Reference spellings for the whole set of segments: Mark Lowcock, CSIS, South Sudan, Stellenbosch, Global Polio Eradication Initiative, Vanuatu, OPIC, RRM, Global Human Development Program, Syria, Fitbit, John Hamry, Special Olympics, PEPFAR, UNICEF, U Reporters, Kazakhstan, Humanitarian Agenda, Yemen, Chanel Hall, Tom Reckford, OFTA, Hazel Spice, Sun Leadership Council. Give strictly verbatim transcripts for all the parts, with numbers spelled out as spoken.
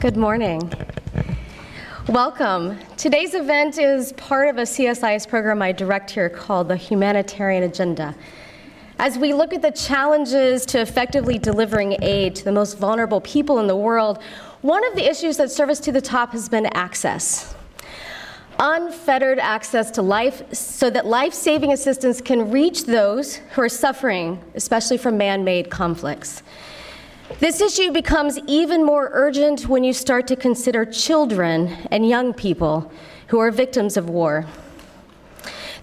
Good morning. Welcome. Today's event is part of a C S I S program I direct here called the Humanitarian Agenda. As we look at the challenges to effectively delivering aid to the most vulnerable people in the world, one of the issues that surfaced to the top has been access. Unfettered access to life so that life-saving assistance can reach those who are suffering, especially from man-made conflicts. This issue becomes even more urgent when you start to consider children and young people who are victims of war.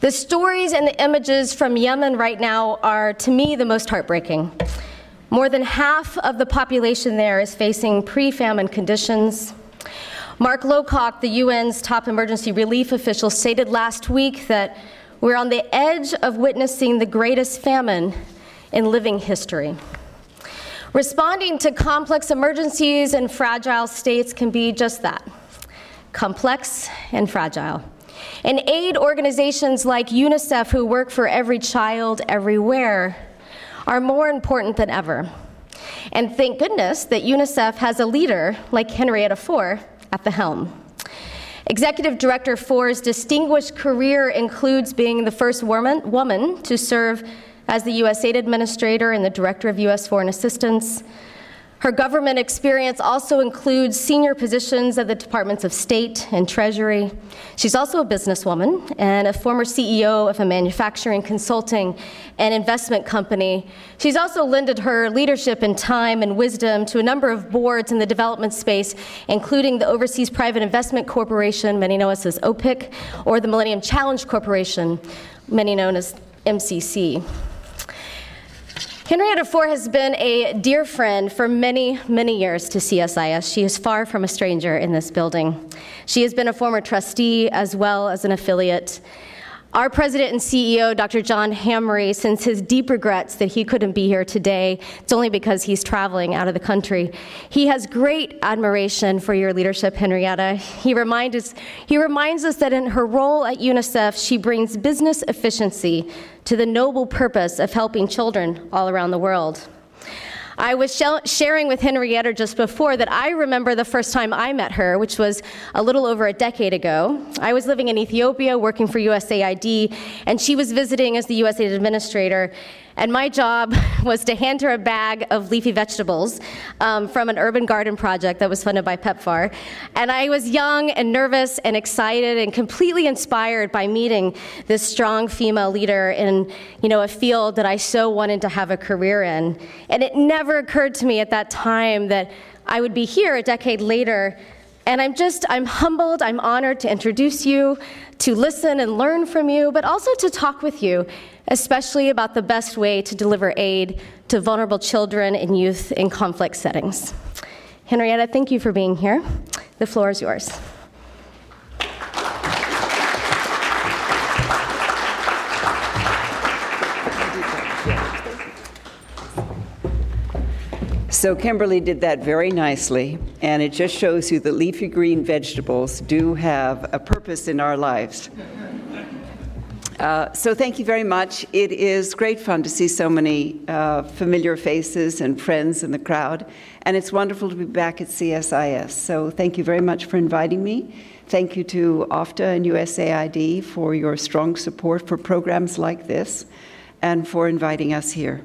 The stories and the images from Yemen right now are, to me, the most heartbreaking. More than half of the population there is facing pre-famine conditions. Mark Lowcock, the U N's top emergency relief official, stated last week that we're on the edge of witnessing the greatest famine in living history. Responding to complex emergencies and fragile states can be just that, complex and fragile. And aid organizations like UNICEF, who work for every child everywhere, are more important than ever. And thank goodness that UNICEF has a leader like Henrietta Fore at the helm. Executive Director Fore's distinguished career includes being the first woman, woman to serve as the USAID Administrator and the Director of U S Foreign Assistance. Her government experience also includes senior positions at the Departments of State and Treasury. She's also a businesswoman and a former C E O of a manufacturing, consulting, and investment company. She's also lended her leadership and time and wisdom to a number of boards in the development space, including the Overseas Private Investment Corporation, many know us as O P I C, or the Millennium Challenge Corporation, many known as M C C. Henrietta Fore has been a dear friend for many, many years to C S I S. She is far from a stranger in this building. She has been a former trustee as well as an affiliate. Our president and C E O, Doctor John Hamry, since his deep regrets that he couldn't be here today, it's only because he's traveling out of the country, he has great admiration for your leadership, Henrietta. He, remind us, he reminds us that in her role at UNICEF, she brings business efficiency to the noble purpose of helping children all around the world. I was sh sharing with Henrietta just before that I remember the first time I met her, which was a little over a decade ago. I was living in Ethiopia working for U S A I D, and she was visiting as the U S A I D administrator, and my job was to hand her a bag of leafy vegetables um, from an urban garden project that was funded by PEPFAR. And I was young and nervous and excited and completely inspired by meeting this strong female leader in, you know, a field that I so wanted to have a career in. And it never occurred to me at that time that I would be here a decade later. And I'm just, I'm humbled, I'm honored to introduce you, to listen and learn from you, but also to talk with you, especially about the best way to deliver aid to vulnerable children and youth in conflict settings. Henrietta, thank you for being here. The floor is yours. So Kimberly did that very nicely, and it just shows you that leafy green vegetables do have a purpose in our lives. Uh, so thank you very much. It is great fun to see so many uh, familiar faces and friends in the crowd, and it's wonderful to be back at C S I S. So thank you very much for inviting me. Thank you to O F T A and U S A I D for your strong support for programs like this and for inviting us here.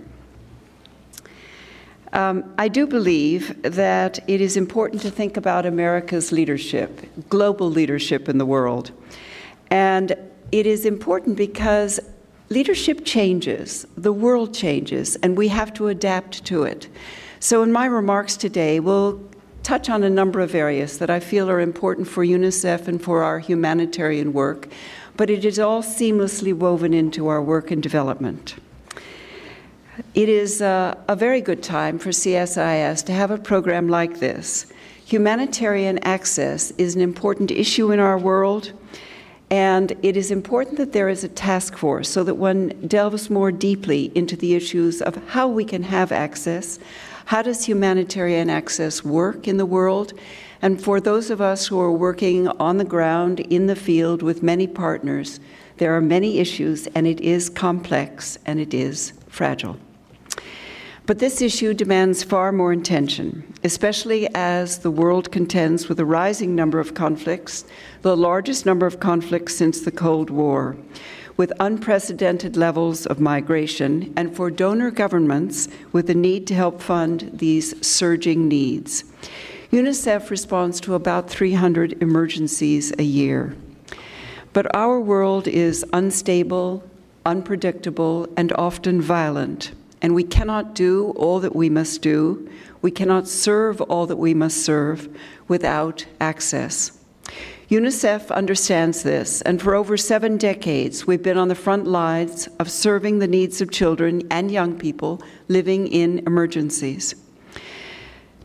Um, I do believe that it is important to think about America's leadership, global leadership in the world. And it is important because leadership changes, the world changes, and we have to adapt to it. So in my remarks today, we'll touch on a number of areas that I feel are important for UNICEF and for our humanitarian work, but it is all seamlessly woven into our work and development. It is uh, a very good time for C S I S to have a program like this. Humanitarian access is an important issue in our world, and it is important that there is a task force so that one delves more deeply into the issues of how we can have access, how does humanitarian access work in the world, and for those of us who are working on the ground, in the field, with many partners, there are many issues, and it is complex, and it is fragile. But this issue demands far more attention, especially as the world contends with a rising number of conflicts, the largest number of conflicts since the Cold War, with unprecedented levels of migration, and for donor governments with the need to help fund these surging needs. UNICEF responds to about three hundred emergencies a year. But our world is unstable, unpredictable, and often violent. And we cannot do all that we must do, we cannot serve all that we must serve without access. UNICEF understands this, and for over seven decades we've been on the front lines of serving the needs of children and young people living in emergencies.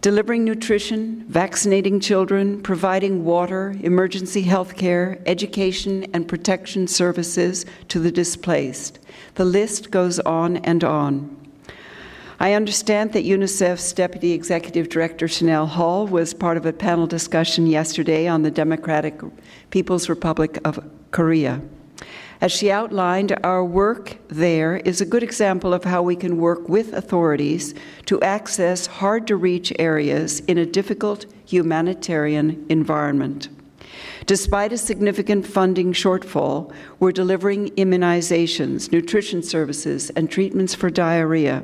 Delivering nutrition, vaccinating children, providing water, emergency health care, education and protection services to the displaced. The list goes on and on. I understand that UNICEF's Deputy Executive Director, Chanel Hall, was part of a panel discussion yesterday on the Democratic People's Republic of Korea. As she outlined, our work there is a good example of how we can work with authorities to access hard-to-reach areas in a difficult humanitarian environment. Despite a significant funding shortfall, we're delivering immunizations, nutrition services, and treatments for diarrhea,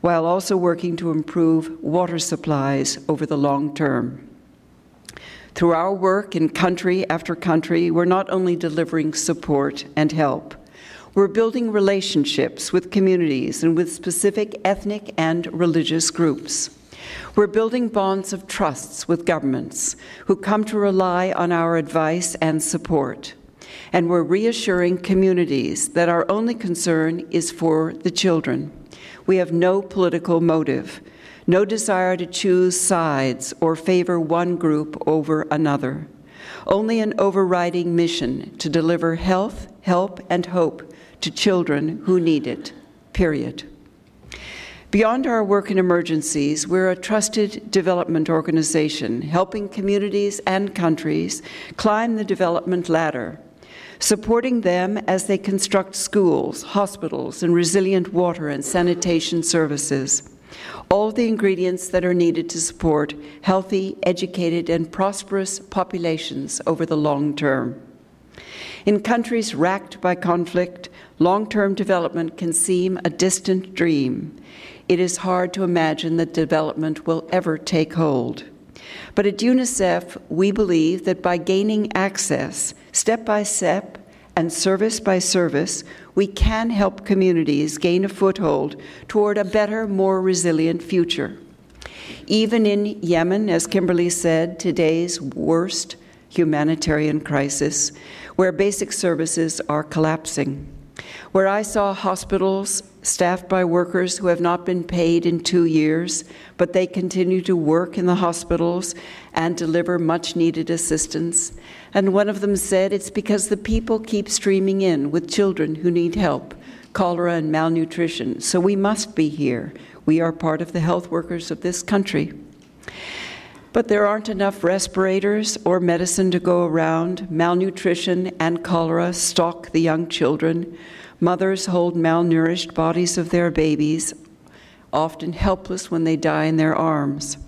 while also working to improve water supplies over the long term. Through our work in country after country, we're not only delivering support and help, we're building relationships with communities and with specific ethnic and religious groups. We're building bonds of trusts with governments who come to rely on our advice and support. And we're reassuring communities that our only concern is for the children. We have no political motive, no desire to choose sides or favor one group over another, only an overriding mission to deliver health, help, and hope to children who need it, period. Beyond our work in emergencies, we're a trusted development organization helping communities and countries climb the development ladder, supporting them as they construct schools, hospitals, and resilient water and sanitation services, all the ingredients that are needed to support healthy, educated, and prosperous populations over the long term. In countries racked by conflict, long-term development can seem a distant dream. It is hard to imagine that development will ever take hold. But at UNICEF, we believe that by gaining access, step by step and service by service, we can help communities gain a foothold toward a better, more resilient future. Even in Yemen, as Kimberly said, today's worst humanitarian crisis, where basic services are collapsing, where I saw hospitals staffed by workers who have not been paid in two years, but they continue to work in the hospitals and deliver much-needed assistance. And one of them said, it's because the people keep streaming in with children who need help, cholera and malnutrition, so we must be here. We are part of the health workers of this country. But there aren't enough respirators or medicine to go around. Malnutrition and cholera stalk the young children. Mothers hold malnourished bodies of their babies, often helpless when they die in their arms.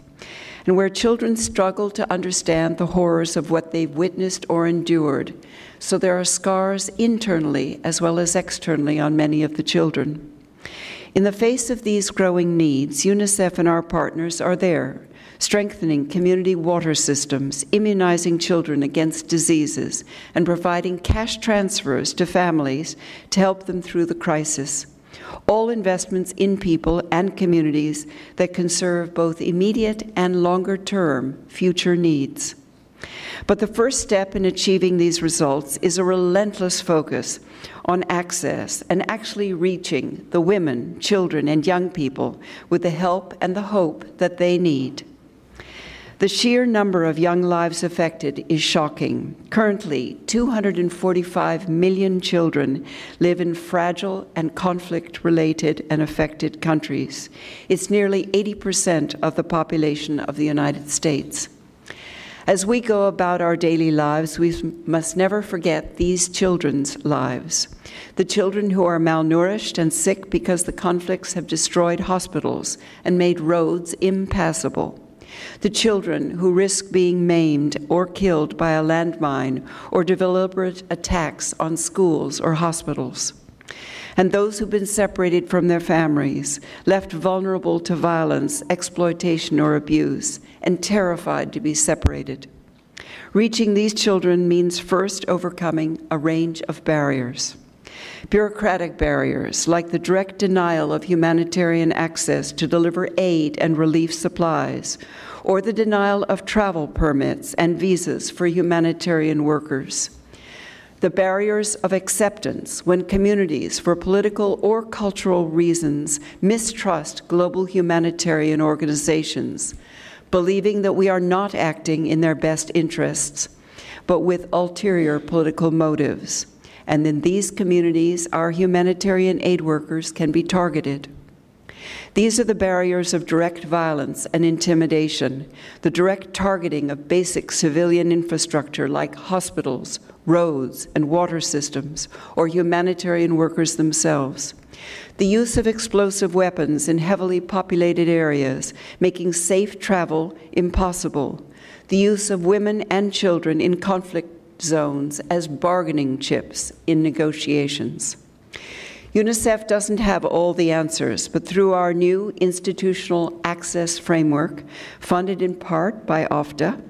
And where children struggle to understand the horrors of what they've witnessed or endured, so there are scars internally as well as externally on many of the children. In the face of these growing needs, UNICEF and our partners are there, strengthening community water systems, immunizing children against diseases, and providing cash transfers to families to help them through the crisis. All investments in people and communities that can serve both immediate and longer-term future needs. But the first step in achieving these results is a relentless focus on access and actually reaching the women, children, and young people with the help and the hope that they need. The sheer number of young lives affected is shocking. Currently, two hundred forty-five million children live in fragile and conflict-related and affected countries. It's nearly eighty percent of the population of the United States. As we go about our daily lives, we must never forget these children's lives. The children who are malnourished and sick because the conflicts have destroyed hospitals and made roads impassable. The children who risk being maimed or killed by a landmine or deliberate attacks on schools or hospitals. And those who've been separated from their families, left vulnerable to violence, exploitation, or abuse, and terrified to be separated. Reaching these children means first overcoming a range of barriers. Bureaucratic barriers, like the direct denial of humanitarian access to deliver aid and relief supplies, or the denial of travel permits and visas for humanitarian workers. The barriers of acceptance when communities, for political or cultural reasons, mistrust global humanitarian organizations, believing that we are not acting in their best interests, but with ulterior political motives. And in these communities, our humanitarian aid workers can be targeted. These are the barriers of direct violence and intimidation, the direct targeting of basic civilian infrastructure like hospitals, roads, and water systems, or humanitarian workers themselves. The use of explosive weapons in heavily populated areas, making safe travel impossible. The use of women and children in conflict zones as bargaining chips in negotiations. UNICEF doesn't have all the answers, but through our new institutional access framework, funded in part by OFTA,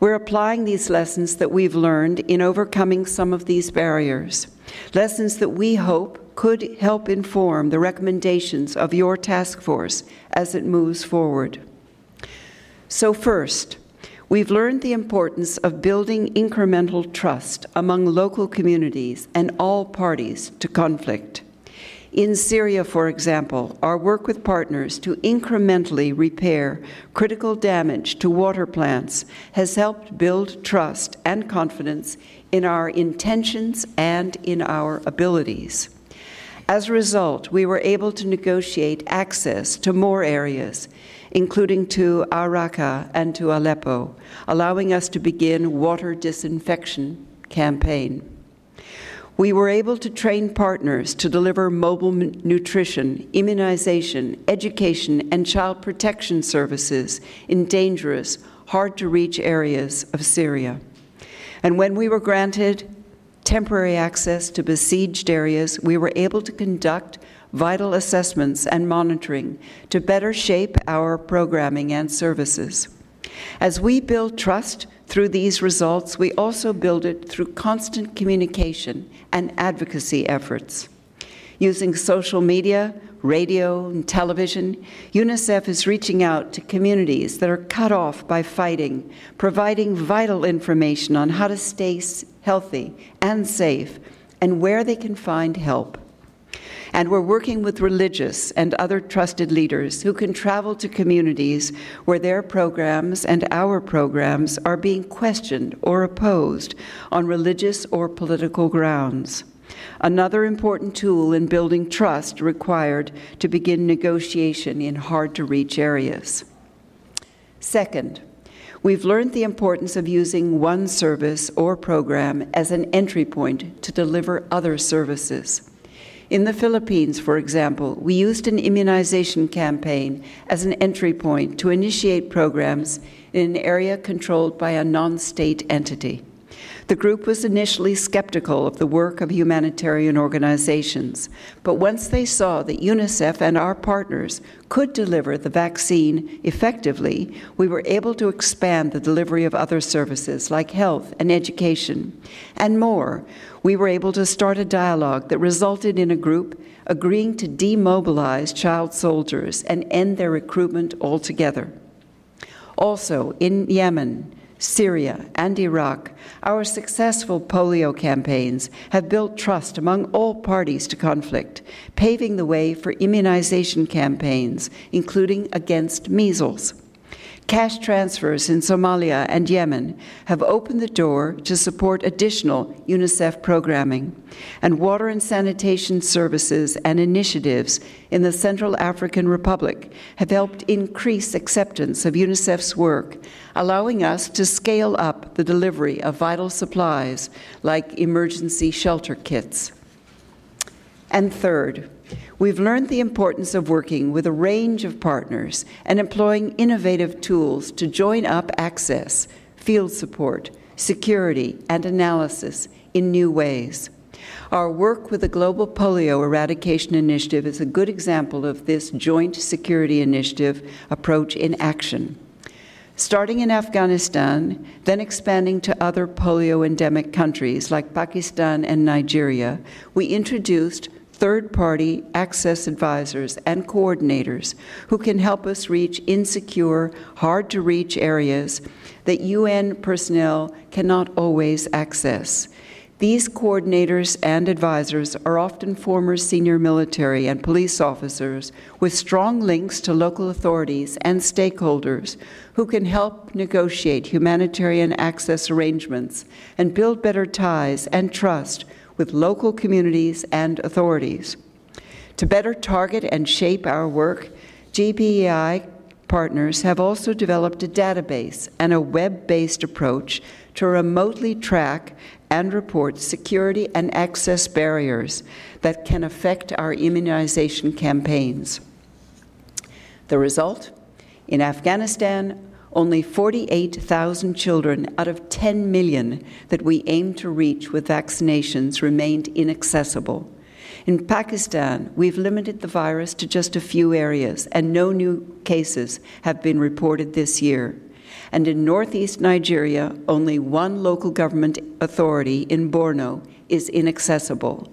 we're applying these lessons that we've learned in overcoming some of these barriers, lessons that we hope could help inform the recommendations of your task force as it moves forward. So first, we've learned the importance of building incremental trust among local communities and all parties to conflict. In Syria, for example, our work with partners to incrementally repair critical damage to water plants has helped build trust and confidence in our intentions and in our abilities. As a result, we were able to negotiate access to more areas, including to Raqqa and to Aleppo, allowing us to begin water disinfection campaign. We were able to train partners to deliver mobile nutrition, immunization, education, and child protection services in dangerous, hard-to-reach areas of Syria. And when we were granted temporary access to besieged areas, we were able to conduct vital assessments and monitoring to better shape our programming and services. As we build trust through these results, we also build it through constant communication and advocacy efforts. Using social media, radio, and television, UNICEF is reaching out to communities that are cut off by fighting, providing vital information on how to stay healthy and safe, and where they can find help. And we're working with religious and other trusted leaders who can travel to communities where their programs and our programs are being questioned or opposed on religious or political grounds. Another important tool in building trust required to begin negotiation in hard-to-reach areas. Second, we've learned the importance of using one service or program as an entry point to deliver other services. In the Philippines, for example, we used an immunization campaign as an entry point to initiate programs in an area controlled by a non-state entity. The group was initially skeptical of the work of humanitarian organizations, but once they saw that UNICEF and our partners could deliver the vaccine effectively, we were able to expand the delivery of other services like health and education. And more, we were able to start a dialogue that resulted in a group agreeing to demobilize child soldiers and end their recruitment altogether. Also, in Yemen, Syria, and Iraq, our successful polio campaigns have built trust among all parties to conflict, paving the way for immunization campaigns, including against measles. Cash transfers in Somalia and Yemen have opened the door to support additional UNICEF programming, and water and sanitation services and initiatives in the Central African Republic have helped increase acceptance of UNICEF's work, allowing us to scale up the delivery of vital supplies like emergency shelter kits. And third, we've learned the importance of working with a range of partners and employing innovative tools to join up access, field support, security, and analysis in new ways. Our work with the Global Polio Eradication Initiative is a good example of this joint security initiative approach in action. Starting in Afghanistan, then expanding to other polio-endemic countries like Pakistan and Nigeria, we introduced third-party access advisors and coordinators who can help us reach insecure, hard-to-reach areas that U N personnel cannot always access. These coordinators and advisors are often former senior military and police officers with strong links to local authorities and stakeholders who can help negotiate humanitarian access arrangements and build better ties and trust with local communities and authorities. To better target and shape our work, G P E I partners have also developed a database and a web-based approach to remotely track and report security and access barriers that can affect our immunization campaigns. The result? In Afghanistan, only forty-eight thousand children out of ten million that we aim to reach with vaccinations remained inaccessible. In Pakistan, we've limited the virus to just a few areas, and no new cases have been reported this year. And in northeast Nigeria, only one local government authority in Borno is inaccessible.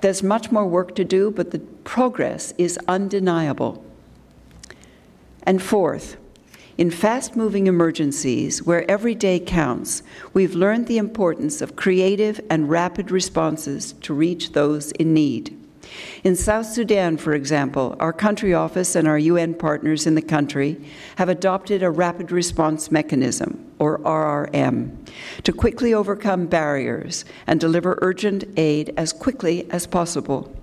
There's much more work to do, but the progress is undeniable. And fourth, in fast-moving emergencies, where every day counts, we've learned the importance of creative and rapid responses to reach those in need. In South Sudan, for example, our country office and our U N partners in the country have adopted a rapid response mechanism, or R R M, to quickly overcome barriers and deliver urgent aid as quickly as possible.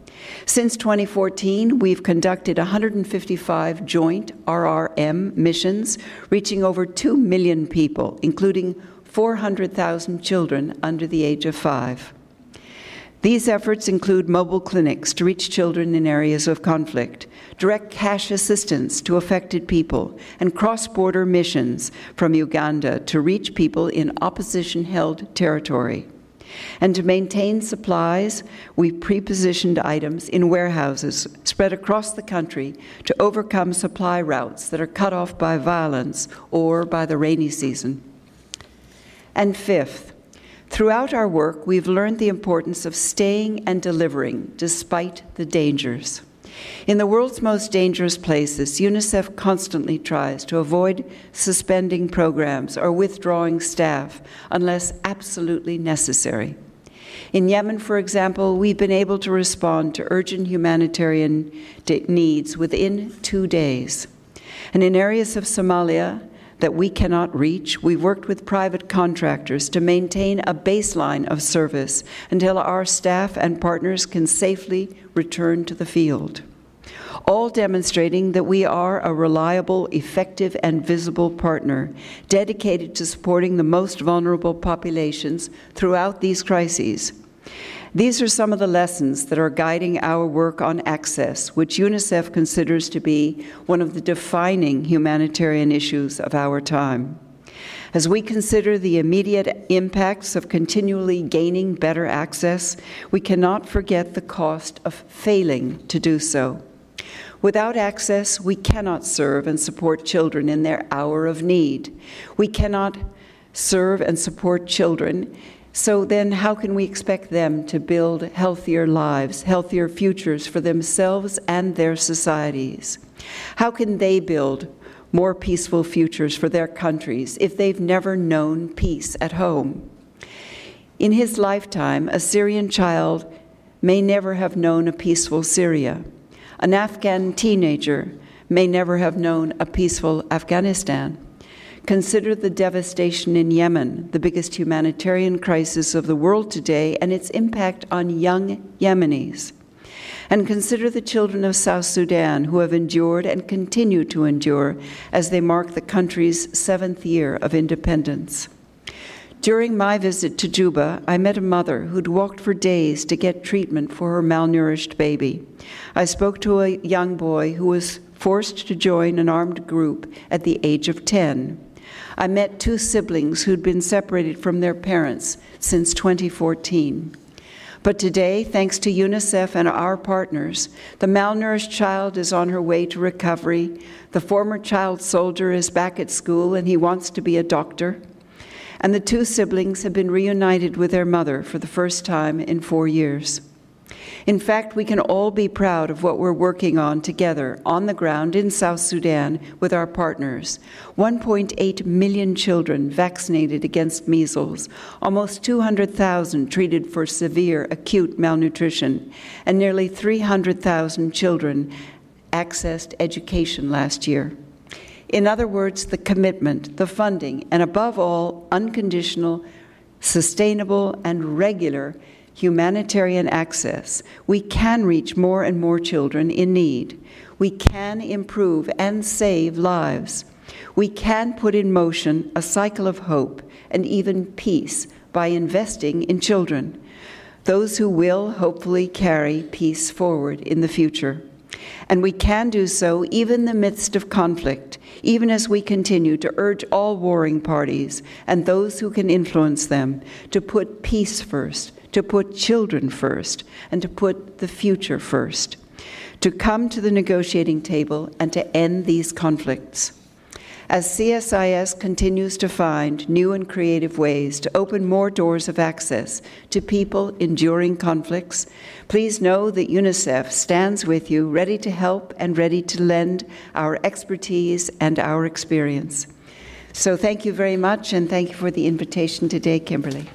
Since twenty fourteen, we've conducted one hundred fifty-five joint R R M missions, reaching over two million people, including four hundred thousand children under the age of five. These efforts include mobile clinics to reach children in areas of conflict, direct cash assistance to affected people, and cross-border missions from Uganda to reach people in opposition-held territory. And to maintain supplies, we pre-positioned items in warehouses spread across the country to overcome supply routes that are cut off by violence or by the rainy season. And fifth, throughout our work, we've learned the importance of staying and delivering despite the dangers. In the world's most dangerous places, UNICEF constantly tries to avoid suspending programs or withdrawing staff unless absolutely necessary. In Yemen, for example, we've been able to respond to urgent humanitarian needs within two days. And in areas of Somalia that we cannot reach, we worked with private contractors to maintain a baseline of service until our staff and partners can safely return to the field, all demonstrating that we are a reliable, effective, and visible partner dedicated to supporting the most vulnerable populations throughout these crises. These are some of the lessons that are guiding our work on access, which UNICEF considers to be one of the defining humanitarian issues of our time. As we consider the immediate impacts of continually gaining better access, we cannot forget the cost of failing to do so. Without access, we cannot serve and support children in their hour of need. We cannot serve and support children. So then how can we expect them to build healthier lives, healthier futures for themselves and their societies? How can they build more peaceful futures for their countries if they've never known peace at home? In his lifetime, a Syrian child may never have known a peaceful Syria. An Afghan teenager may never have known a peaceful Afghanistan. Consider the devastation in Yemen, the biggest humanitarian crisis of the world today, and its impact on young Yemenis. And consider the children of South Sudan who have endured and continue to endure as they mark the country's seventh year of independence. During my visit to Juba, I met a mother who'd walked for days to get treatment for her malnourished baby. I spoke to a young boy who was forced to join an armed group at the age of ten. I met two siblings who'd been separated from their parents since twenty fourteen. But today, thanks to UNICEF and our partners, the malnourished child is on her way to recovery, the former child soldier is back at school and he wants to be a doctor, and the two siblings have been reunited with their mother for the first time in four years. In fact, we can all be proud of what we're working on together on the ground in South Sudan with our partners. one point eight million children vaccinated against measles, almost two hundred thousand treated for severe acute malnutrition, and nearly three hundred thousand children accessed education last year. In other words, the commitment, the funding, and above all, unconditional, sustainable, and regular humanitarian access. We can reach more and more children in need. We can improve and save lives. We can put in motion a cycle of hope and even peace by investing in children. Those who will hopefully carry peace forward in the future. And we can do so even in the midst of conflict, even as we continue to urge all warring parties and those who can influence them to put peace first, to put children first, and to put the future first, to come to the negotiating table and to end these conflicts. As C S I S continues to find new and creative ways to open more doors of access to people enduring conflicts, please know that UNICEF stands with you, ready to help and ready to lend our expertise and our experience. So thank you very much, and thank you for the invitation today, Kimberly.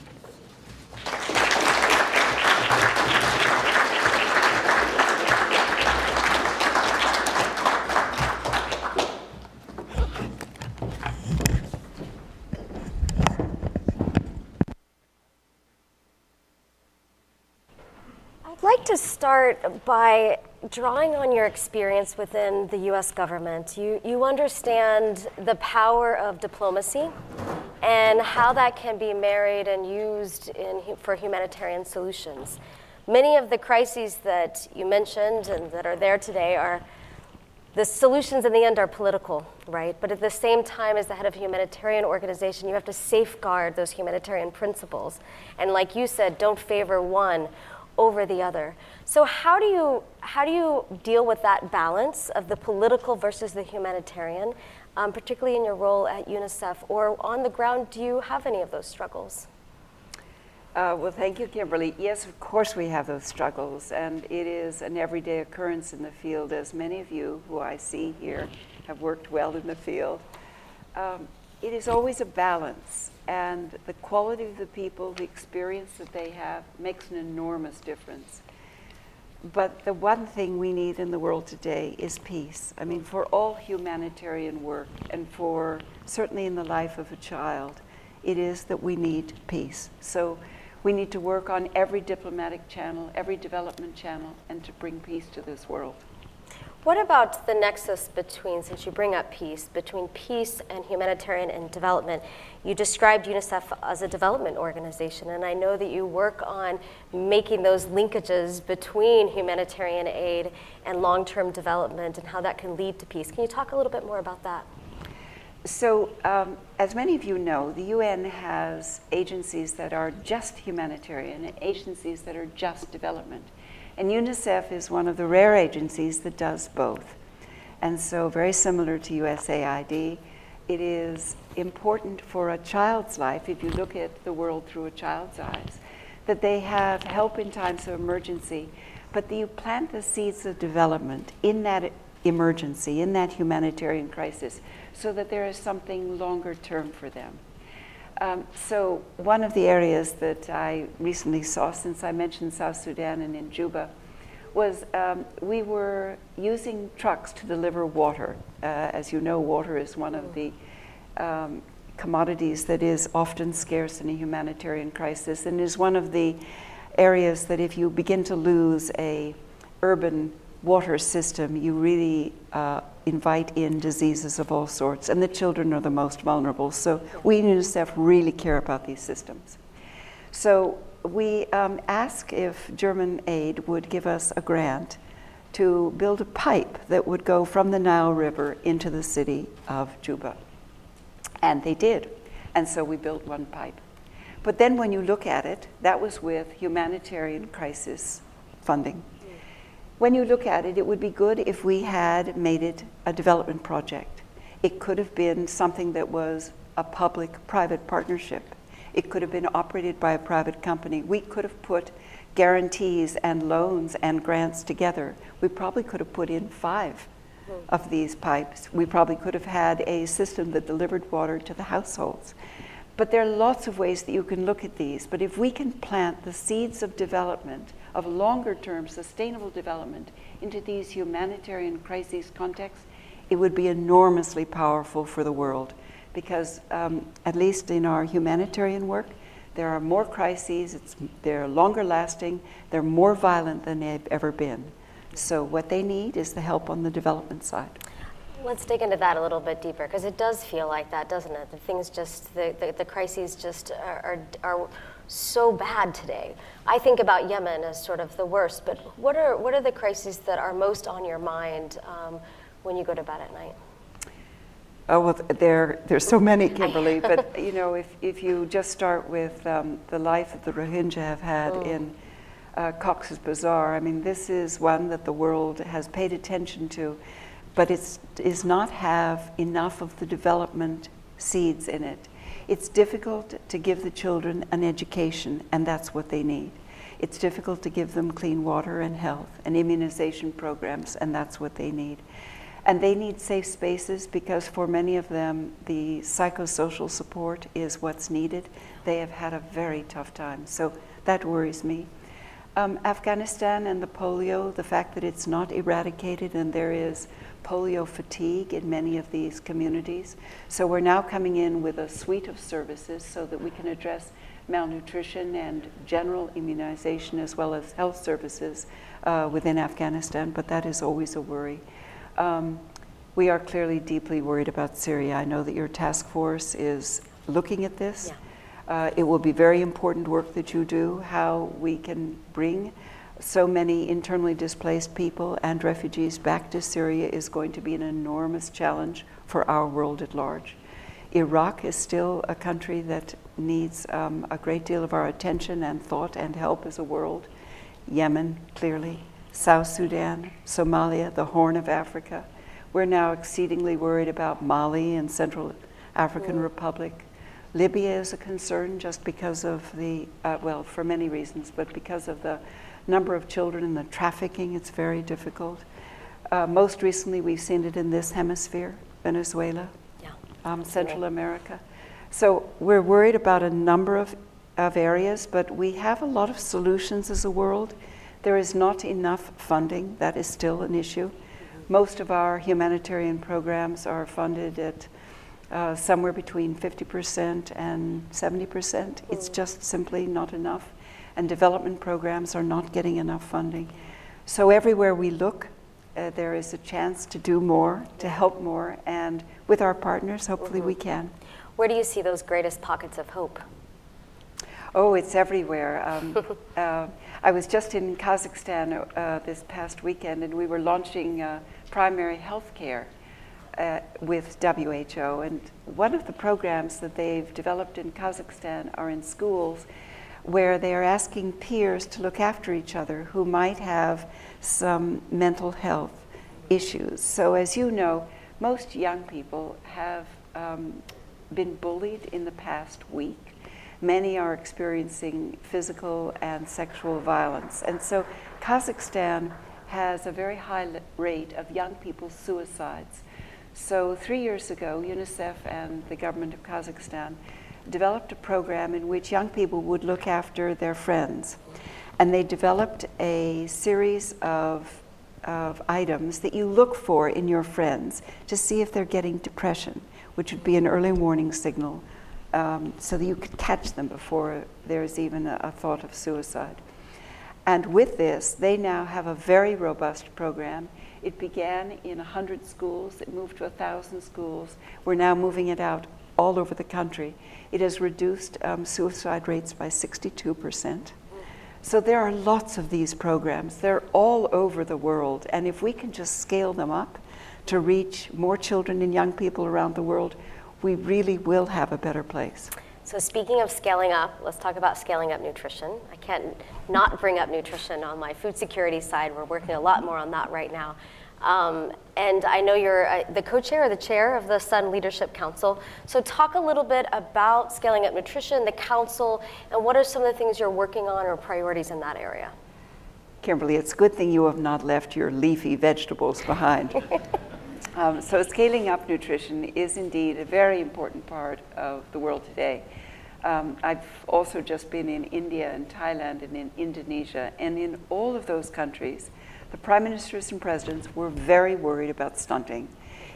Start by drawing on your experience within the U S government. You, you understand the power of diplomacy and how that can be married and used in, for humanitarian solutions. Many of the crises that you mentioned and that are there today are, the solutions in the end are political, right? But at the same time, as the head of a humanitarian organization, you have to safeguard those humanitarian principles. And like you said, don't favor one over the other. So how do you how do you deal with that balance of the political versus the humanitarian, um, particularly in your role at UNICEF or on the ground? Do you have any of those struggles? Uh, well, thank you, Kimberly. Yes, of course we have those struggles, and it is an everyday occurrence in the field, as many of you who I see here have worked well in the field. Um, it is always a balance. And the quality of the people, the experience that they have, makes an enormous difference. But the one thing we need in the world today is peace. I mean, for all humanitarian work, and for certainly in the life of a child, it is that we need peace. So we need to work on every diplomatic channel, every development channel, and to bring peace to this world. What about the nexus between, since you bring up peace, between peace and humanitarian and development? You described UNICEF as a development organization, and I know that you work on making those linkages between humanitarian aid and long-term development and how that can lead to peace. Can you talk a little bit more about that? So, um, as many of you know, the U N has agencies that are just humanitarian and agencies that are just development. And UNICEF is one of the rare agencies that does both. And so, very similar to U S A I D, it is important for a child's life, if you look at the world through a child's eyes, that they have help in times of emergency, but that you plant the seeds of development in that emergency, in that humanitarian crisis, so that there is something longer term for them. Um, so one of the areas that I recently saw, since I mentioned South Sudan and in Juba, was um, we were using trucks to deliver water. Uh, as you know, water is one of the um, commodities that is often scarce in a humanitarian crisis, and is one of the areas that if you begin to lose a urban water system, you really uh, invite in diseases of all sorts, and the children are the most vulnerable. So we in UNICEF really care about these systems. So we um, ask if German aid would give us a grant to build a pipe that would go from the Nile River into the city of Juba. And they did, and so we built one pipe. But then when you look at it, that was with humanitarian crisis funding. When you look at it, it would be good if we had made it a development project. It could have been something that was a public-private partnership. It could have been operated by a private company. We could have put guarantees and loans and grants together. We probably could have put in five of these pipes. We probably could have had a system that delivered water to the households. But there are lots of ways that you can look at these. But if we can plant the seeds of development, of longer-term sustainable development, into these humanitarian crises contexts, it would be enormously powerful for the world. Because um, at least in our humanitarian work, there are more crises, it's, they're longer lasting, they're more violent than they've ever been. So what they need is the help on the development side. Let's dig into that a little bit deeper, because it does feel like that, doesn't it? The things just, the, the, the crises just are, are, are so bad today. I think about Yemen as sort of the worst, but what are, what are the crises that are most on your mind um, when you go to bed at night? Oh, well, there, there's so many, Kimberly, but you know, if, if you just start with um, the life that the Rohingya have had mm. in uh, Cox's Bazaar, I mean, this is one that the world has paid attention to, but it is not have enough of the development seeds in it. It's difficult to give the children an education, and that's what they need. It's difficult to give them clean water and health and immunization programs, and that's what they need. And they need safe spaces because for many of them, the psychosocial support is what's needed. They have had a very tough time, so that worries me. Um, Afghanistan and the polio, the fact that it's not eradicated and there is polio fatigue in many of these communities. So we're now coming in with a suite of services so that we can address malnutrition and general immunization as well as health services uh, within Afghanistan, but that is always a worry. Um, we are clearly deeply worried about Syria. I know that your task force is looking at this. Yeah. Uh, it will be very important work that you do, how we can bring so many internally displaced people and refugees back to Syria is going to be an enormous challenge for our world at large. Iraq is still a country that needs um, a great deal of our attention and thought and help as a world. Yemen, clearly. South Sudan, Somalia, the Horn of Africa. We're now exceedingly worried about Mali and Central African mm. Republic. Libya is a concern just because of the, uh, well, for many reasons, but because of the number of children and the trafficking, it's very difficult. Uh, most recently, we've seen it in this hemisphere, Venezuela, yeah. um, Central America. So we're worried about a number of, of areas, but we have a lot of solutions as a world. There is not enough funding. That is still an issue. Mm-hmm. Most of our humanitarian programs are funded at uh, somewhere between fifty percent and seventy percent. Mm. It's just simply not enough. And development programs are not getting enough funding. So everywhere we look, uh, there is a chance to do more, to help more, and with our partners, hopefully mm-hmm. we can. Where do you see those greatest pockets of hope? Oh, it's everywhere. Um, uh, I was just in Kazakhstan uh, this past weekend, and we were launching uh, primary health care uh, with W H O. And one of the programs that they've developed in Kazakhstan are in schools, where they are asking peers to look after each other who might have some mental health issues. So as you know, most young people have um, been bullied in the past week. Many are experiencing physical and sexual violence. And so Kazakhstan has a very high rate of young people's suicides. So three years ago, UNICEF and the government of Kazakhstan developed a program in which young people would look after their friends. And they developed a series of, of items that you look for in your friends to see if they're getting depression, which would be an early warning signal, um, so that you could catch them before there's even a, a thought of suicide. And with this, they now have a very robust program. It began in one hundred schools, it moved to one thousand schools. We're now moving it out all over the country. It has reduced um, suicide rates by sixty-two percent. So there are lots of these programs. They're all over the world. And if we can just scale them up to reach more children and young people around the world, we really will have a better place. So speaking of scaling up, let's talk about scaling up nutrition. I can't not bring up nutrition on my food security side. We're working a lot more on that right now. Um, and I know you're uh, the co-chair or the chair of the Sun Leadership Council. So talk a little bit about scaling up nutrition, the council, and what are some of the things you're working on or priorities in that area? Kimberly, it's a good thing you have not left your leafy vegetables behind. Um, so scaling up nutrition is indeed a very important part of the world today. Um, I've also just been in India and Thailand and in Indonesia, and in all of those countries, the prime ministers and presidents were very worried about stunting.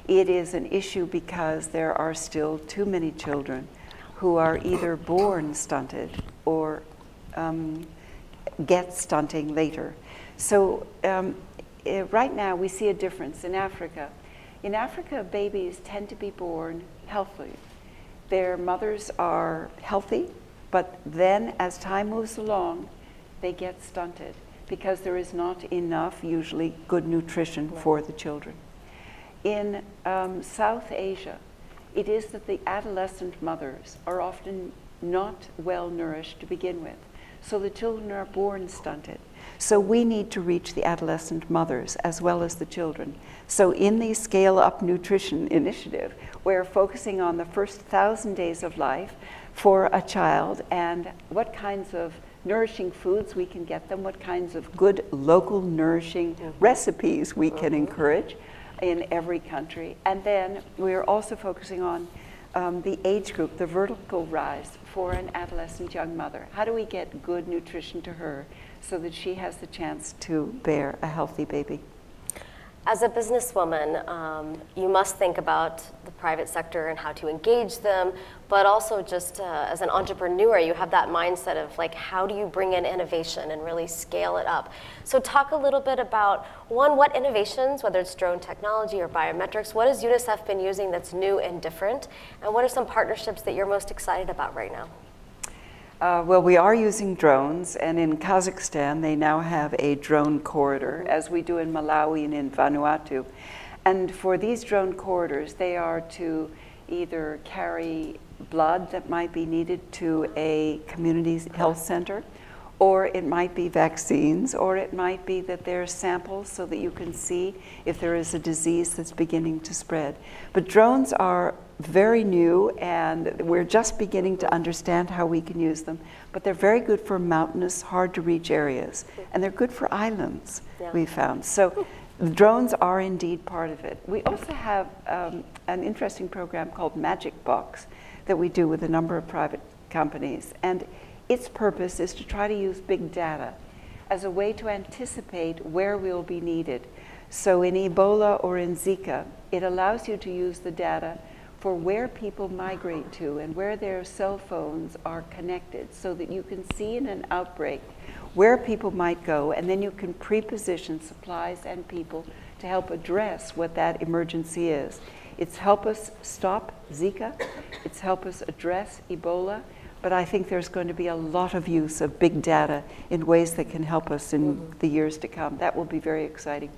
It is an issue because there are still too many children who are either born stunted or um, get stunting later. So um, right now we see a difference in Africa. In Africa, babies tend to be born healthy. Their mothers are healthy, but then as time moves along, they get stunted, because there is not enough, usually, good nutrition for the children. In um, South Asia, it is that the adolescent mothers are often not well nourished to begin with. So the children are born stunted. So we need to reach the adolescent mothers as well as the children. So in the Scale Up Nutrition Initiative, we're focusing on the first thousand days of life for a child and what kinds of nourishing foods we can get them, what kinds of good local nourishing recipes we can encourage in every country. And then we're also focusing on um, the age group, the vertical rise for an adolescent young mother. How do we get good nutrition to her so that she has the chance to bear a healthy baby? As a businesswoman, um, you must think about the private sector and how to engage them, but also just uh, as an entrepreneur, you have that mindset of like, how do you bring in innovation and really scale it up? So talk a little bit about, one, what innovations, whether it's drone technology or biometrics, what has UNICEF been using that's new and different? And what are some partnerships that you're most excited about right now? Uh, well, we are using drones, and in Kazakhstan, they now have a drone corridor, as we do in Malawi and in Vanuatu. And for these drone corridors, they are to either carry blood that might be needed to a community health center, or it might be vaccines, or it might be that there are samples so that you can see if there is a disease that's beginning to spread. But drones are very new, and we're just beginning to understand how we can use them. But they're very good for mountainous, hard-to-reach areas, and they're good for islands, yeah. we found. So the drones are indeed part of it. We also have um, an interesting program called Magic Box that we do with a number of private companies. And its purpose is to try to use big data as a way to anticipate where we'll be needed. So in Ebola or in Zika, it allows you to use the data for where people migrate to and where their cell phones are connected so that you can see in an outbreak where people might go, and then you can pre-position supplies and people to help address what that emergency is. It's helped us stop Zika, it's helped us address Ebola, but I think there's going to be a lot of use of big data in ways that can help us in mm-hmm. the years to come. That will be very exciting.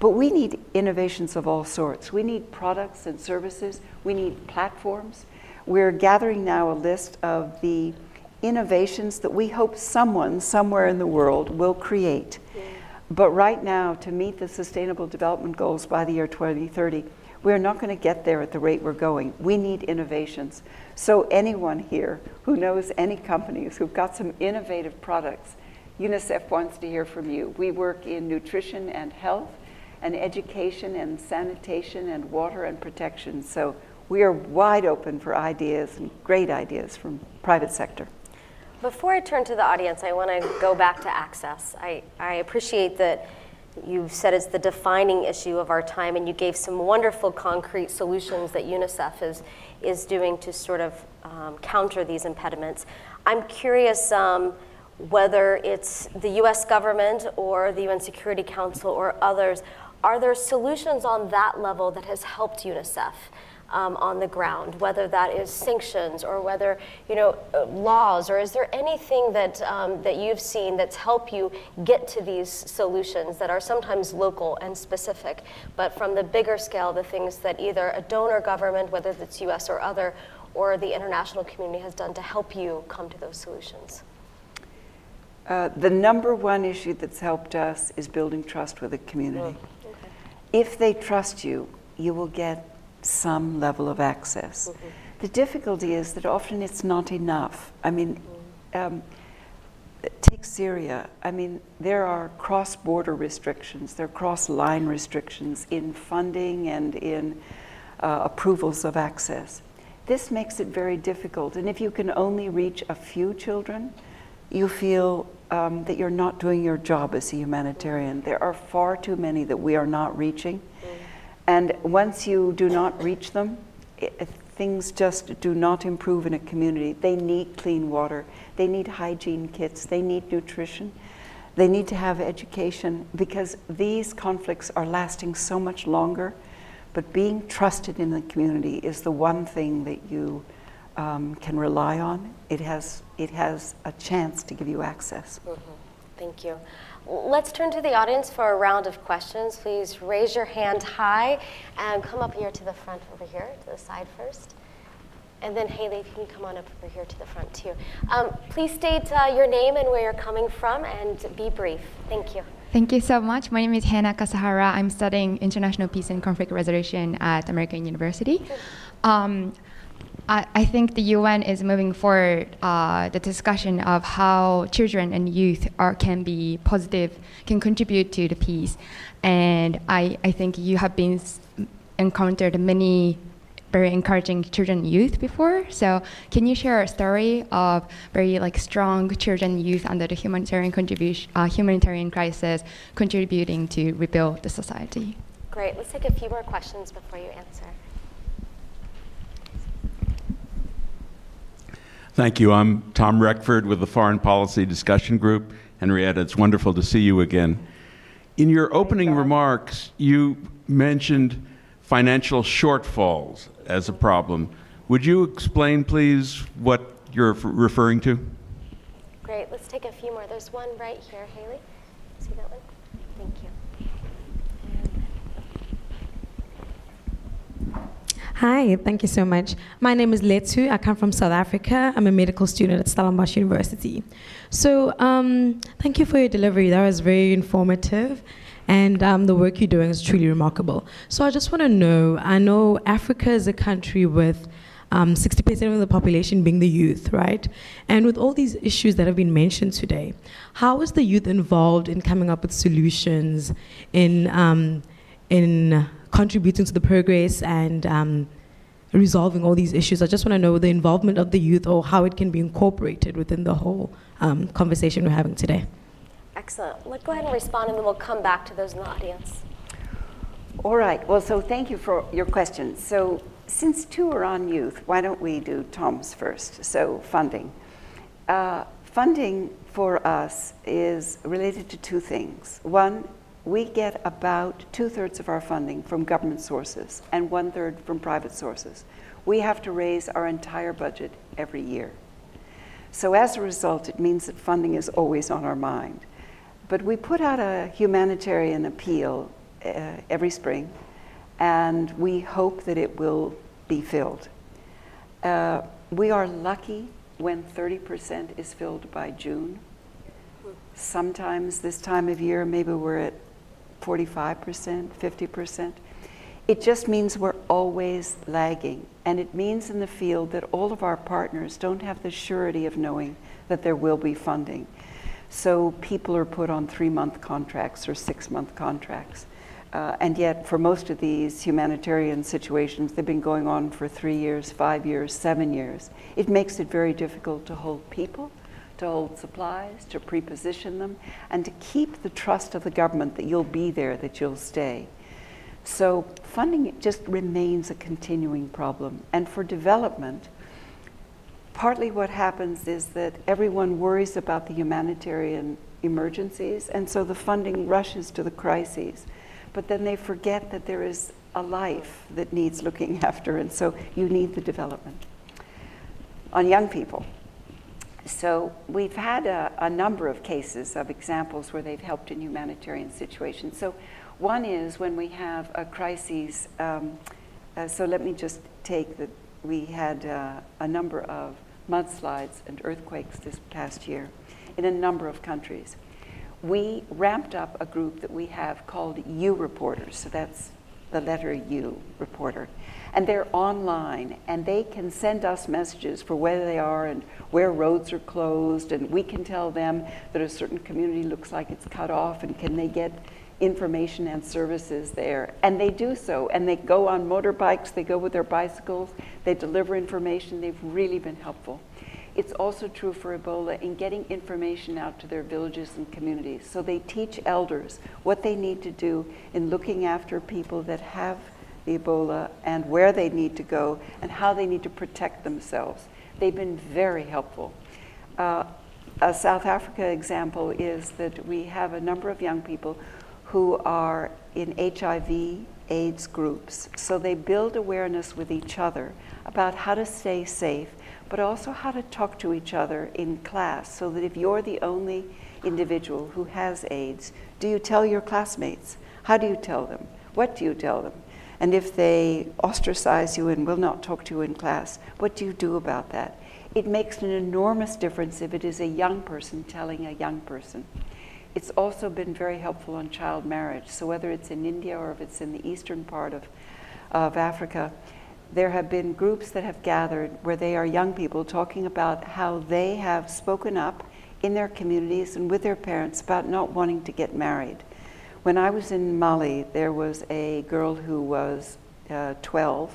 But we need innovations of all sorts. We need products and services. We need platforms. We're gathering now a list of the innovations that we hope someone somewhere in the world will create. Yeah. But right now, to meet the Sustainable Development Goals by the year twenty thirty, we're not going to get there at the rate we're going. We need innovations. So anyone here who knows any companies who've got some innovative products, UNICEF wants to hear from you. We work in nutrition and health, and education and sanitation and water and protection. So we are wide open for ideas and great ideas from private sector. Before I turn to the audience, I want to go back to access. I, I appreciate that You said it's the defining issue of our time, and you gave some wonderful concrete solutions that UNICEF is, is doing to sort of um, counter these impediments. I'm curious um, whether it's the U S government or the U N Security Council or others, are there solutions on that level that has helped UNICEF um, on the ground, whether that is sanctions or whether, you know, laws, or is there anything that, um, that you've seen that's helped you get to these solutions that are sometimes local and specific, but from the bigger scale, the things that either a donor government, whether it's U S or other, or the international community has done to help you come to those solutions? Uh, the number one issue that's helped us is building trust with the community. Mm. Okay. If they trust you, you will get some level of access. Mm-hmm. The difficulty is that often it's not enough. I mean, mm. um, take Syria. I mean, there are cross-border restrictions. There are cross-line restrictions in funding and in uh, approvals of access. This makes it very difficult. And if you can only reach a few children, you feel um, that you're not doing your job as a humanitarian. There are far too many that we are not reaching. Mm. And once you do not reach them, it, things just do not improve in a community. They need clean water. They need hygiene kits. They need nutrition. They need to have education, because these conflicts are lasting so much longer. But being trusted in the community is the one thing that you Um, can rely on. It has, it has a chance to give you access. Mm-hmm. Thank you. Let's turn to the audience for a round of questions. Please raise your hand high and come up here to the front over here, to the side first. And then Haley, if you can come on up over here to the front too. Um, please state uh, your name and where you're coming from, and be brief. Thank you. Thank you so much. My name is Hannah Kasahara. I'm studying international peace and conflict resolution at American University. Um, I, I think the U N is moving forward uh, the discussion of how children and youth are, can be positive, can contribute to the peace. And I, I think you have been encountered many very encouraging children and youth before. So can you share a story of very like strong children and youth under the humanitarian contribution, uh, humanitarian crisis, contributing to rebuild the society? Great. Let's take a few more questions before you answer. Thank you. I'm Tom Reckford with the Foreign Policy Discussion Group. Henrietta, it's wonderful to see you again. In your opening remarks, you mentioned financial shortfalls as a problem. Would you explain, please, what you're referring to? Great. Let's take a few more. There's one right here, Haley. See that one? Thank you. Hi, thank you so much. My name is Letu. I come from South Africa. I'm a medical student at Stellenbosch University. So um, thank you for your delivery. That was very informative. And um, the work you're doing is truly remarkable. So I just want to know, I know Africa is a country with um, sixty percent of the population being the youth, right? And with all these issues that have been mentioned today, how is the youth involved in coming up with solutions, in, um, in contributing to the progress and um, resolving all these issues? I just want to know the involvement of the youth, or how it can be incorporated within the whole um, conversation we're having today. Excellent. Let's go ahead and respond, and then we'll come back to those in the audience. All right. Well, so thank you for your questions. So since two are on youth, why don't we do Tom's first? So funding. Uh, funding for us is related to two things. One, we get about two-thirds of our funding from government sources and one-third from private sources. We have to raise our entire budget every year. So as a result, it means that funding is always on our mind. But we put out a humanitarian appeal uh, every spring, and we hope that it will be filled. Uh, we are lucky when thirty percent is filled by June. Sometimes this time of year, maybe we're at forty-five percent, fifty percent. It just means we're always lagging. And it means in the field that all of our partners don't have the surety of knowing that there will be funding. So people are put on three-month contracts or six-month contracts. Uh, and yet, for most of these humanitarian situations, they've been going on for three years, five years, seven years. It makes it very difficult to hold people, to hold supplies, to pre-position them, and to keep the trust of the government that you'll be there, that you'll stay. So funding just remains a continuing problem. And for development, partly what happens is that everyone worries about the humanitarian emergencies, and so the funding rushes to the crises. But then they forget that there is a life that needs looking after, and so you need the development on young people. So we've had a, a number of cases of examples where they've helped in humanitarian situations. So one is when we have a crisis. Um, uh, so let me just take that we had uh, a number of mudslides and earthquakes this past year in a number of countries. We ramped up a group that we have called U Reporters, so that's the letter U, Reporter. And they're online, and they can send us messages for where they are and where roads are closed, and we can tell them that a certain community looks like it's cut off, and can they get information and services there. And they do so, and they go on motorbikes, they go with their bicycles, they deliver information. They've really been helpful. It's also true for Ebola in getting information out to their villages and communities. So they teach elders what they need to do in looking after people that have the Ebola, and where they need to go, and how they need to protect themselves. They've been very helpful. Uh, a South Africa example is that we have a number of young people who are in H I V AIDS groups. So they build awareness with each other about how to stay safe, but also how to talk to each other in class, so that if you're the only individual who has AIDS, do you tell your classmates? How do you tell them? What do you tell them? And if they ostracize you and will not talk to you in class, what do you do about that? It makes an enormous difference if it is a young person telling a young person. It's also been very helpful on child marriage. So whether it's in India or if it's in the eastern part of, of Africa, there have been groups that have gathered where they are young people talking about how they have spoken up in their communities and with their parents about not wanting to get married. When I was in Mali, there was a girl who was uh, twelve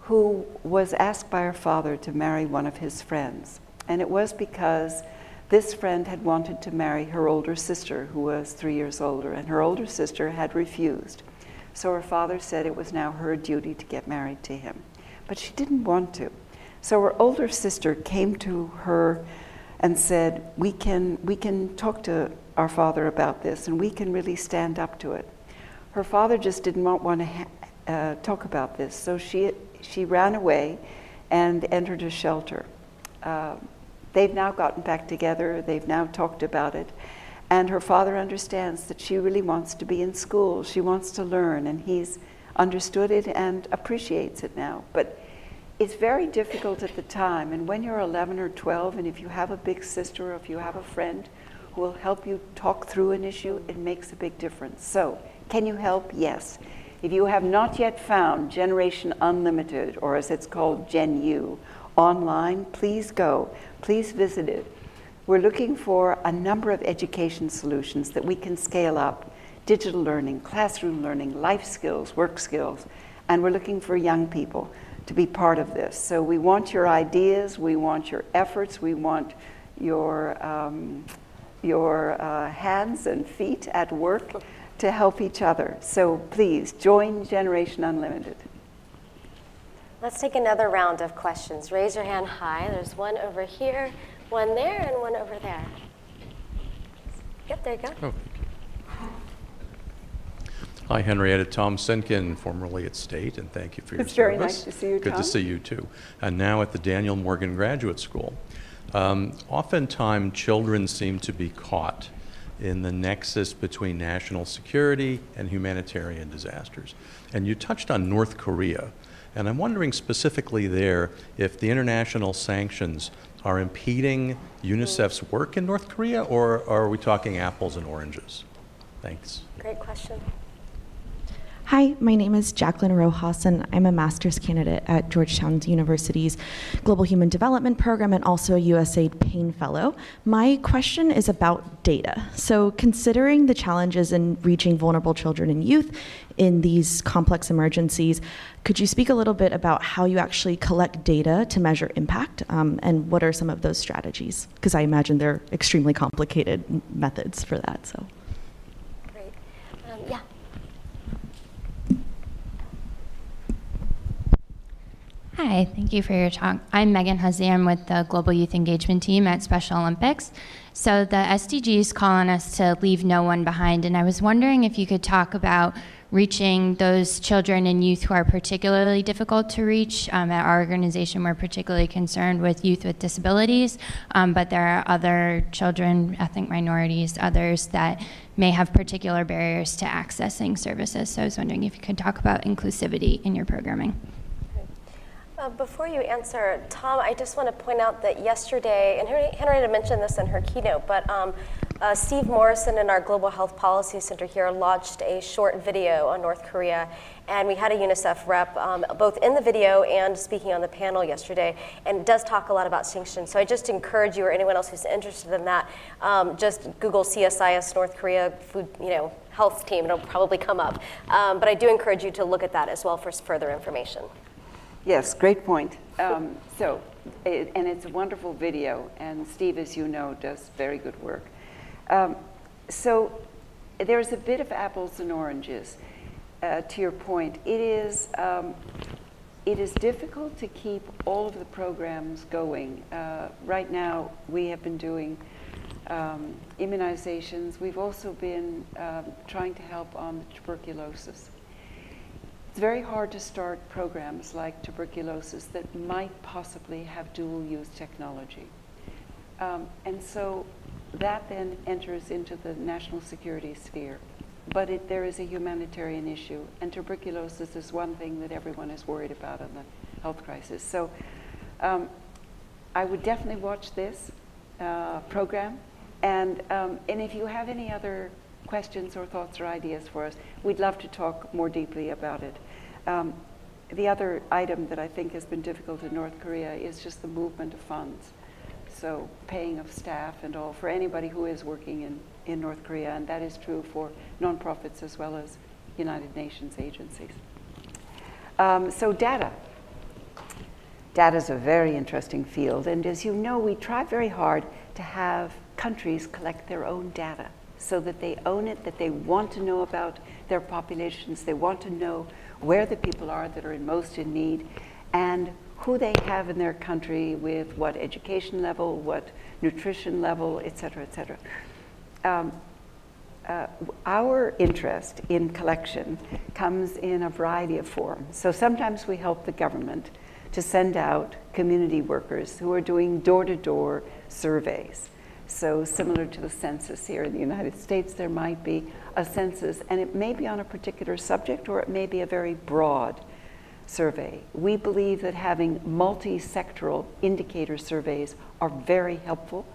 who was asked by her father to marry one of his friends. And it was because this friend had wanted to marry her older sister, who was three years older, and her older sister had refused. So her father said it was now her duty to get married to him. But she didn't want to. So her older sister came to her and said, we can, we can talk to our father about this, and we can really stand up to it. Her father just didn't want, want to ha uh, talk about this, so she, she ran away and entered a shelter. Uh, they've now gotten back together, they've now talked about it, and her father understands that she really wants to be in school, she wants to learn, and he's understood it and appreciates it now. But it's very difficult at the time, and when you're eleven or twelve, and if you have a big sister or if you have a friend who will help you talk through an issue, it makes a big difference. So, can you help? Yes. If you have not yet found Generation Unlimited, or as it's called, Gen U, online, please go, please visit it. We're looking for a number of education solutions that we can scale up: digital learning, classroom learning, life skills, work skills, and we're looking for young people to be part of this. So we want your ideas, we want your efforts, we want your um, your uh, hands and feet at work to help each other. So please join Generation Unlimited. Let's take another round of questions. Raise your hand high. There's one over here, one there, and one over there. Yep, there you go. Oh, thank you. Hi, Henrietta. Tom Senkin, formerly at State, and thank you for your it's service. It's very nice to see you, Tom. Good to see you, too. And now at the Daniel Morgan Graduate School. Um, oftentimes, children seem to be caught in the nexus between national security and humanitarian disasters. And you touched on North Korea. And I'm wondering specifically there if the international sanctions are impeding UNICEF's work in North Korea, or are we talking apples and oranges? Thanks. Great question. Hi, my name is Jacqueline Rojas, and I'm a master's candidate at Georgetown University's Global Human Development Program and also a U S A I D Payne Fellow. My question is about data. So considering the challenges in reaching vulnerable children and youth in these complex emergencies, could you speak a little bit about how you actually collect data to measure impact, um, and what are some of those strategies? Because I imagine they're extremely complicated methods for that. So. Great. Um, yeah. Hi, thank you for your talk. I'm Megan Hussey. I'm with the Global Youth Engagement Team at Special Olympics. So the S D Gs call on us to leave no one behind, and I was wondering if you could talk about reaching those children and youth who are particularly difficult to reach. Um, at our organization, we're particularly concerned with youth with disabilities, um, but there are other children, ethnic minorities, others that may have particular barriers to accessing services. So I was wondering if you could talk about inclusivity in your programming. Uh, before you answer, Tom, I just want to point out that yesterday, and Henrietta mentioned this in her keynote, but um, uh, Steve Morrison in our Global Health Policy Center here launched a short video on North Korea, and we had a UNICEF rep um, both in the video and speaking on the panel yesterday, and it does talk a lot about sanctions. So I just encourage you or anyone else who's interested in that, um, just Google C S I S North Korea food, you know, health team, it'll probably come up. Um, but I do encourage you to look at that as well for further information. Yes, great point. Um, so, it, and it's a wonderful video, and Steve, as you know, does very good work. Um, so, there's a bit of apples and oranges. Uh, to your point, it is um, it is difficult to keep all of the programs going. Uh, right now, we have been doing um, immunizations. We've also been uh, trying to help on tuberculosis. It's very hard to start programs like tuberculosis that might possibly have dual-use technology. Um, and so that then enters into the national security sphere. But it, there is a humanitarian issue, and tuberculosis is one thing that everyone is worried about in the health crisis. So um, I would definitely watch this uh, program. And, um, and if you have any other questions or thoughts or ideas for us, we'd love to talk more deeply about it. Um, the other item that I think has been difficult in North Korea is just the movement of funds. So paying of staff and all for anybody who is working in, in North Korea, and that is true for nonprofits as well as United Nations agencies. Um, so data. Data is a very interesting field, and as you know, we try very hard to have countries collect their own data, so that they own it, that they want to know about their populations, they want to know where the people are that are in most in need, and who they have in their country with what education level, what nutrition level, et cetera, et cetera. Um, uh, our interest in collection comes in a variety of forms. So sometimes we help the government to send out community workers who are doing door-to-door surveys. So similar to the census here in the United States, there might be a census, and it may be on a particular subject, or it may be a very broad survey. We believe that having multi-sectoral indicator surveys are very helpful,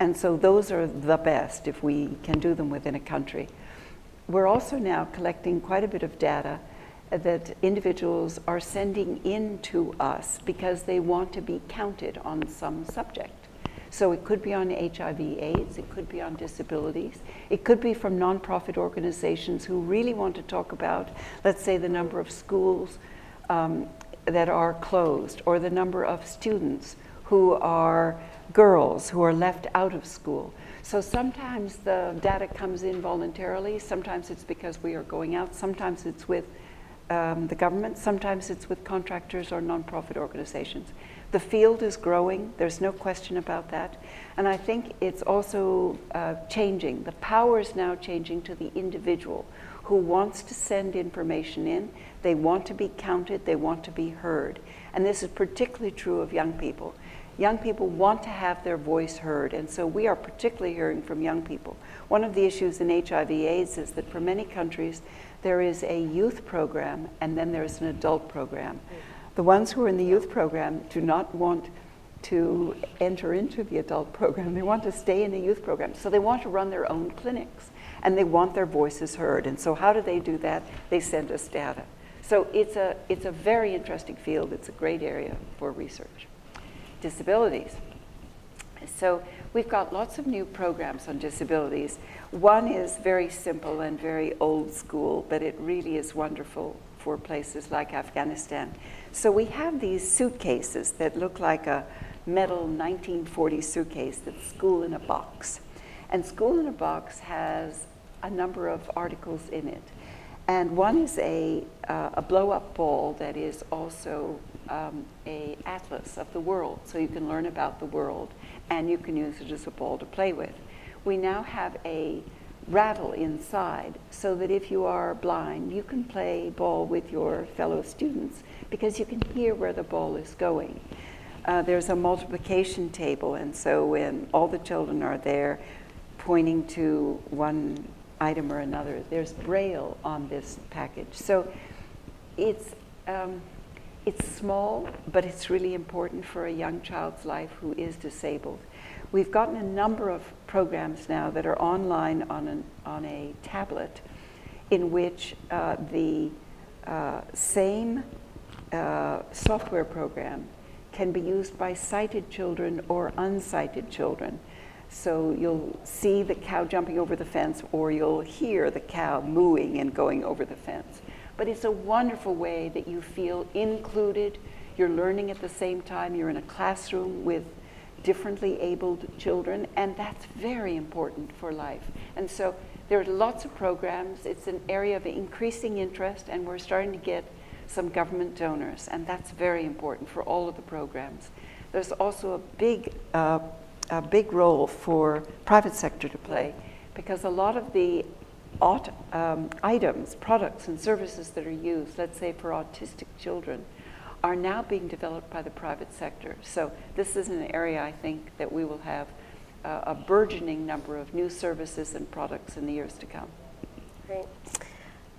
and so those are the best if we can do them within a country. We're also now collecting quite a bit of data that individuals are sending in to us because they want to be counted on some subject. So it could be on H I V AIDS, it could be on disabilities, it could be from nonprofit organizations who really want to talk about, let's say, the number of schools um, that are closed, or the number of students who are girls who are left out of school. So sometimes the data comes in voluntarily, sometimes it's because we are going out, sometimes it's with um, the government, sometimes it's with contractors or nonprofit organizations. The field is growing, there's no question about that, and I think it's also uh, changing. The power is now changing to the individual who wants to send information in, they want to be counted, they want to be heard, and this is particularly true of young people. Young people want to have their voice heard, and so we are particularly hearing from young people. One of the issues in H I V AIDS is that for many countries there is a youth program and then there is an adult program. The ones who are in the youth program do not want to enter into the adult program. They want to stay in the youth program. So they want to run their own clinics, and they want their voices heard. And so how do they do that? They send us data. So it's a, it's a very interesting field. It's a great area for research. Disabilities. So we've got lots of new programs on disabilities. One is very simple and very old school, but it really is wonderful for places like Afghanistan. So we have these suitcases that look like a metal nineteen forties suitcase that's School in a Box. And School in a Box has a number of articles in it. And one is a, uh, a blow-up ball that is also um, an atlas of the world. So you can learn about the world, and you can use it as a ball to play with. We now have a rattle inside, so that if you are blind, you can play ball with your fellow students, because you can hear where the ball is going. Uh, there's a multiplication table, and so when all the children are there pointing to one item or another, there's Braille on this package. So it's, um, it's small, but it's really important for a young child's life who is disabled. We've gotten a number of programs now that are online on, an, on a tablet, in which uh, the uh, same uh, software program can be used by sighted children or unsighted children. So you'll see the cow jumping over the fence, or you'll hear the cow mooing and going over the fence. But it's a wonderful way that you feel included. You're learning at the same time. You're in a classroom with differently abled children, and that's very important for life. And so there are lots of programs. It's an area of increasing interest, and we're starting to get some government donors, and that's very important for all of the programs. There's also a big, uh, a big role for private sector to play, because a lot of the aut um, items, products, and services that are used, let's say for autistic children, are now being developed by the private sector. So this is an area, I think, that we will have uh, a burgeoning number of new services and products in the years to come. Great.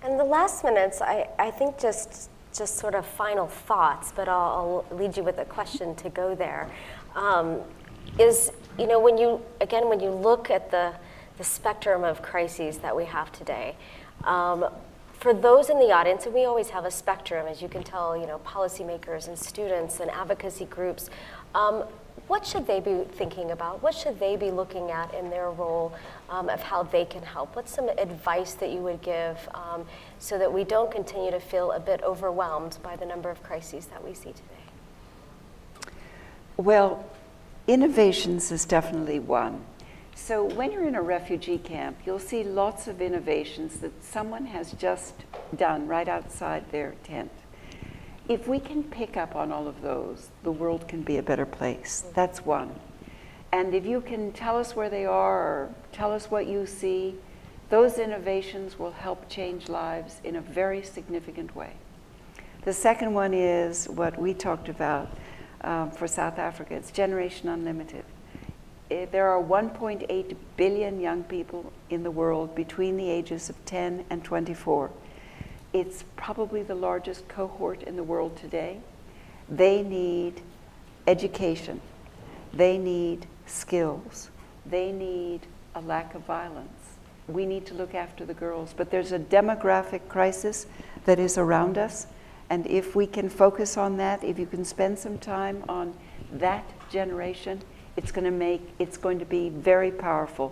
And the last minutes, I, I think just just sort of final thoughts, but I'll, I'll lead you with a question to go there. Um, is, you know, when you, again, when you look at the, the spectrum of crises that we have today, um, for those in the audience, and we always have a spectrum, as you can tell, you know, policymakers and students and advocacy groups, um, what should they be thinking about? What should they be looking at in their role um, of how they can help? What's some advice that you would give um, so that we don't continue to feel a bit overwhelmed by the number of crises that we see today? Well, innovations is definitely one. So when you're in a refugee camp, you'll see lots of innovations that someone has just done right outside their tent. If we can pick up on all of those, the world can be a better place. That's one. And if you can tell us where they are, or tell us what you see, those innovations will help change lives in a very significant way. The second one is what we talked about um, for South Africa. It's Generation Unlimited. There are one point eight billion young people in the world between the ages of ten and twenty-four. It's probably the largest cohort in the world today. They need education. They need skills. They need a lack of violence. We need to look after the girls. But there's a demographic crisis that is around us. And if we can focus on that, if you can spend some time on that generation, It's going to make, it's going to be very powerful.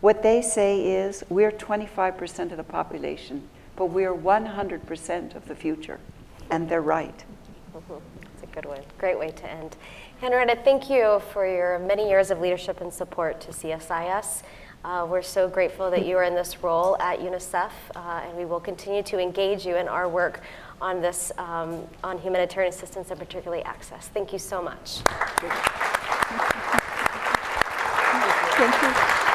What they say is, we're twenty-five percent of the population, but we're one hundred percent of the future. And they're right. Mm-hmm. That's a good one. Great way to end. Henrietta, thank you for your many years of leadership and support to C S I S. Uh, we're so grateful that you are in this role at UNICEF, uh, and we will continue to engage you in our work on this, um, on humanitarian assistance and particularly access. Thank you so much. Thank you. Thank you.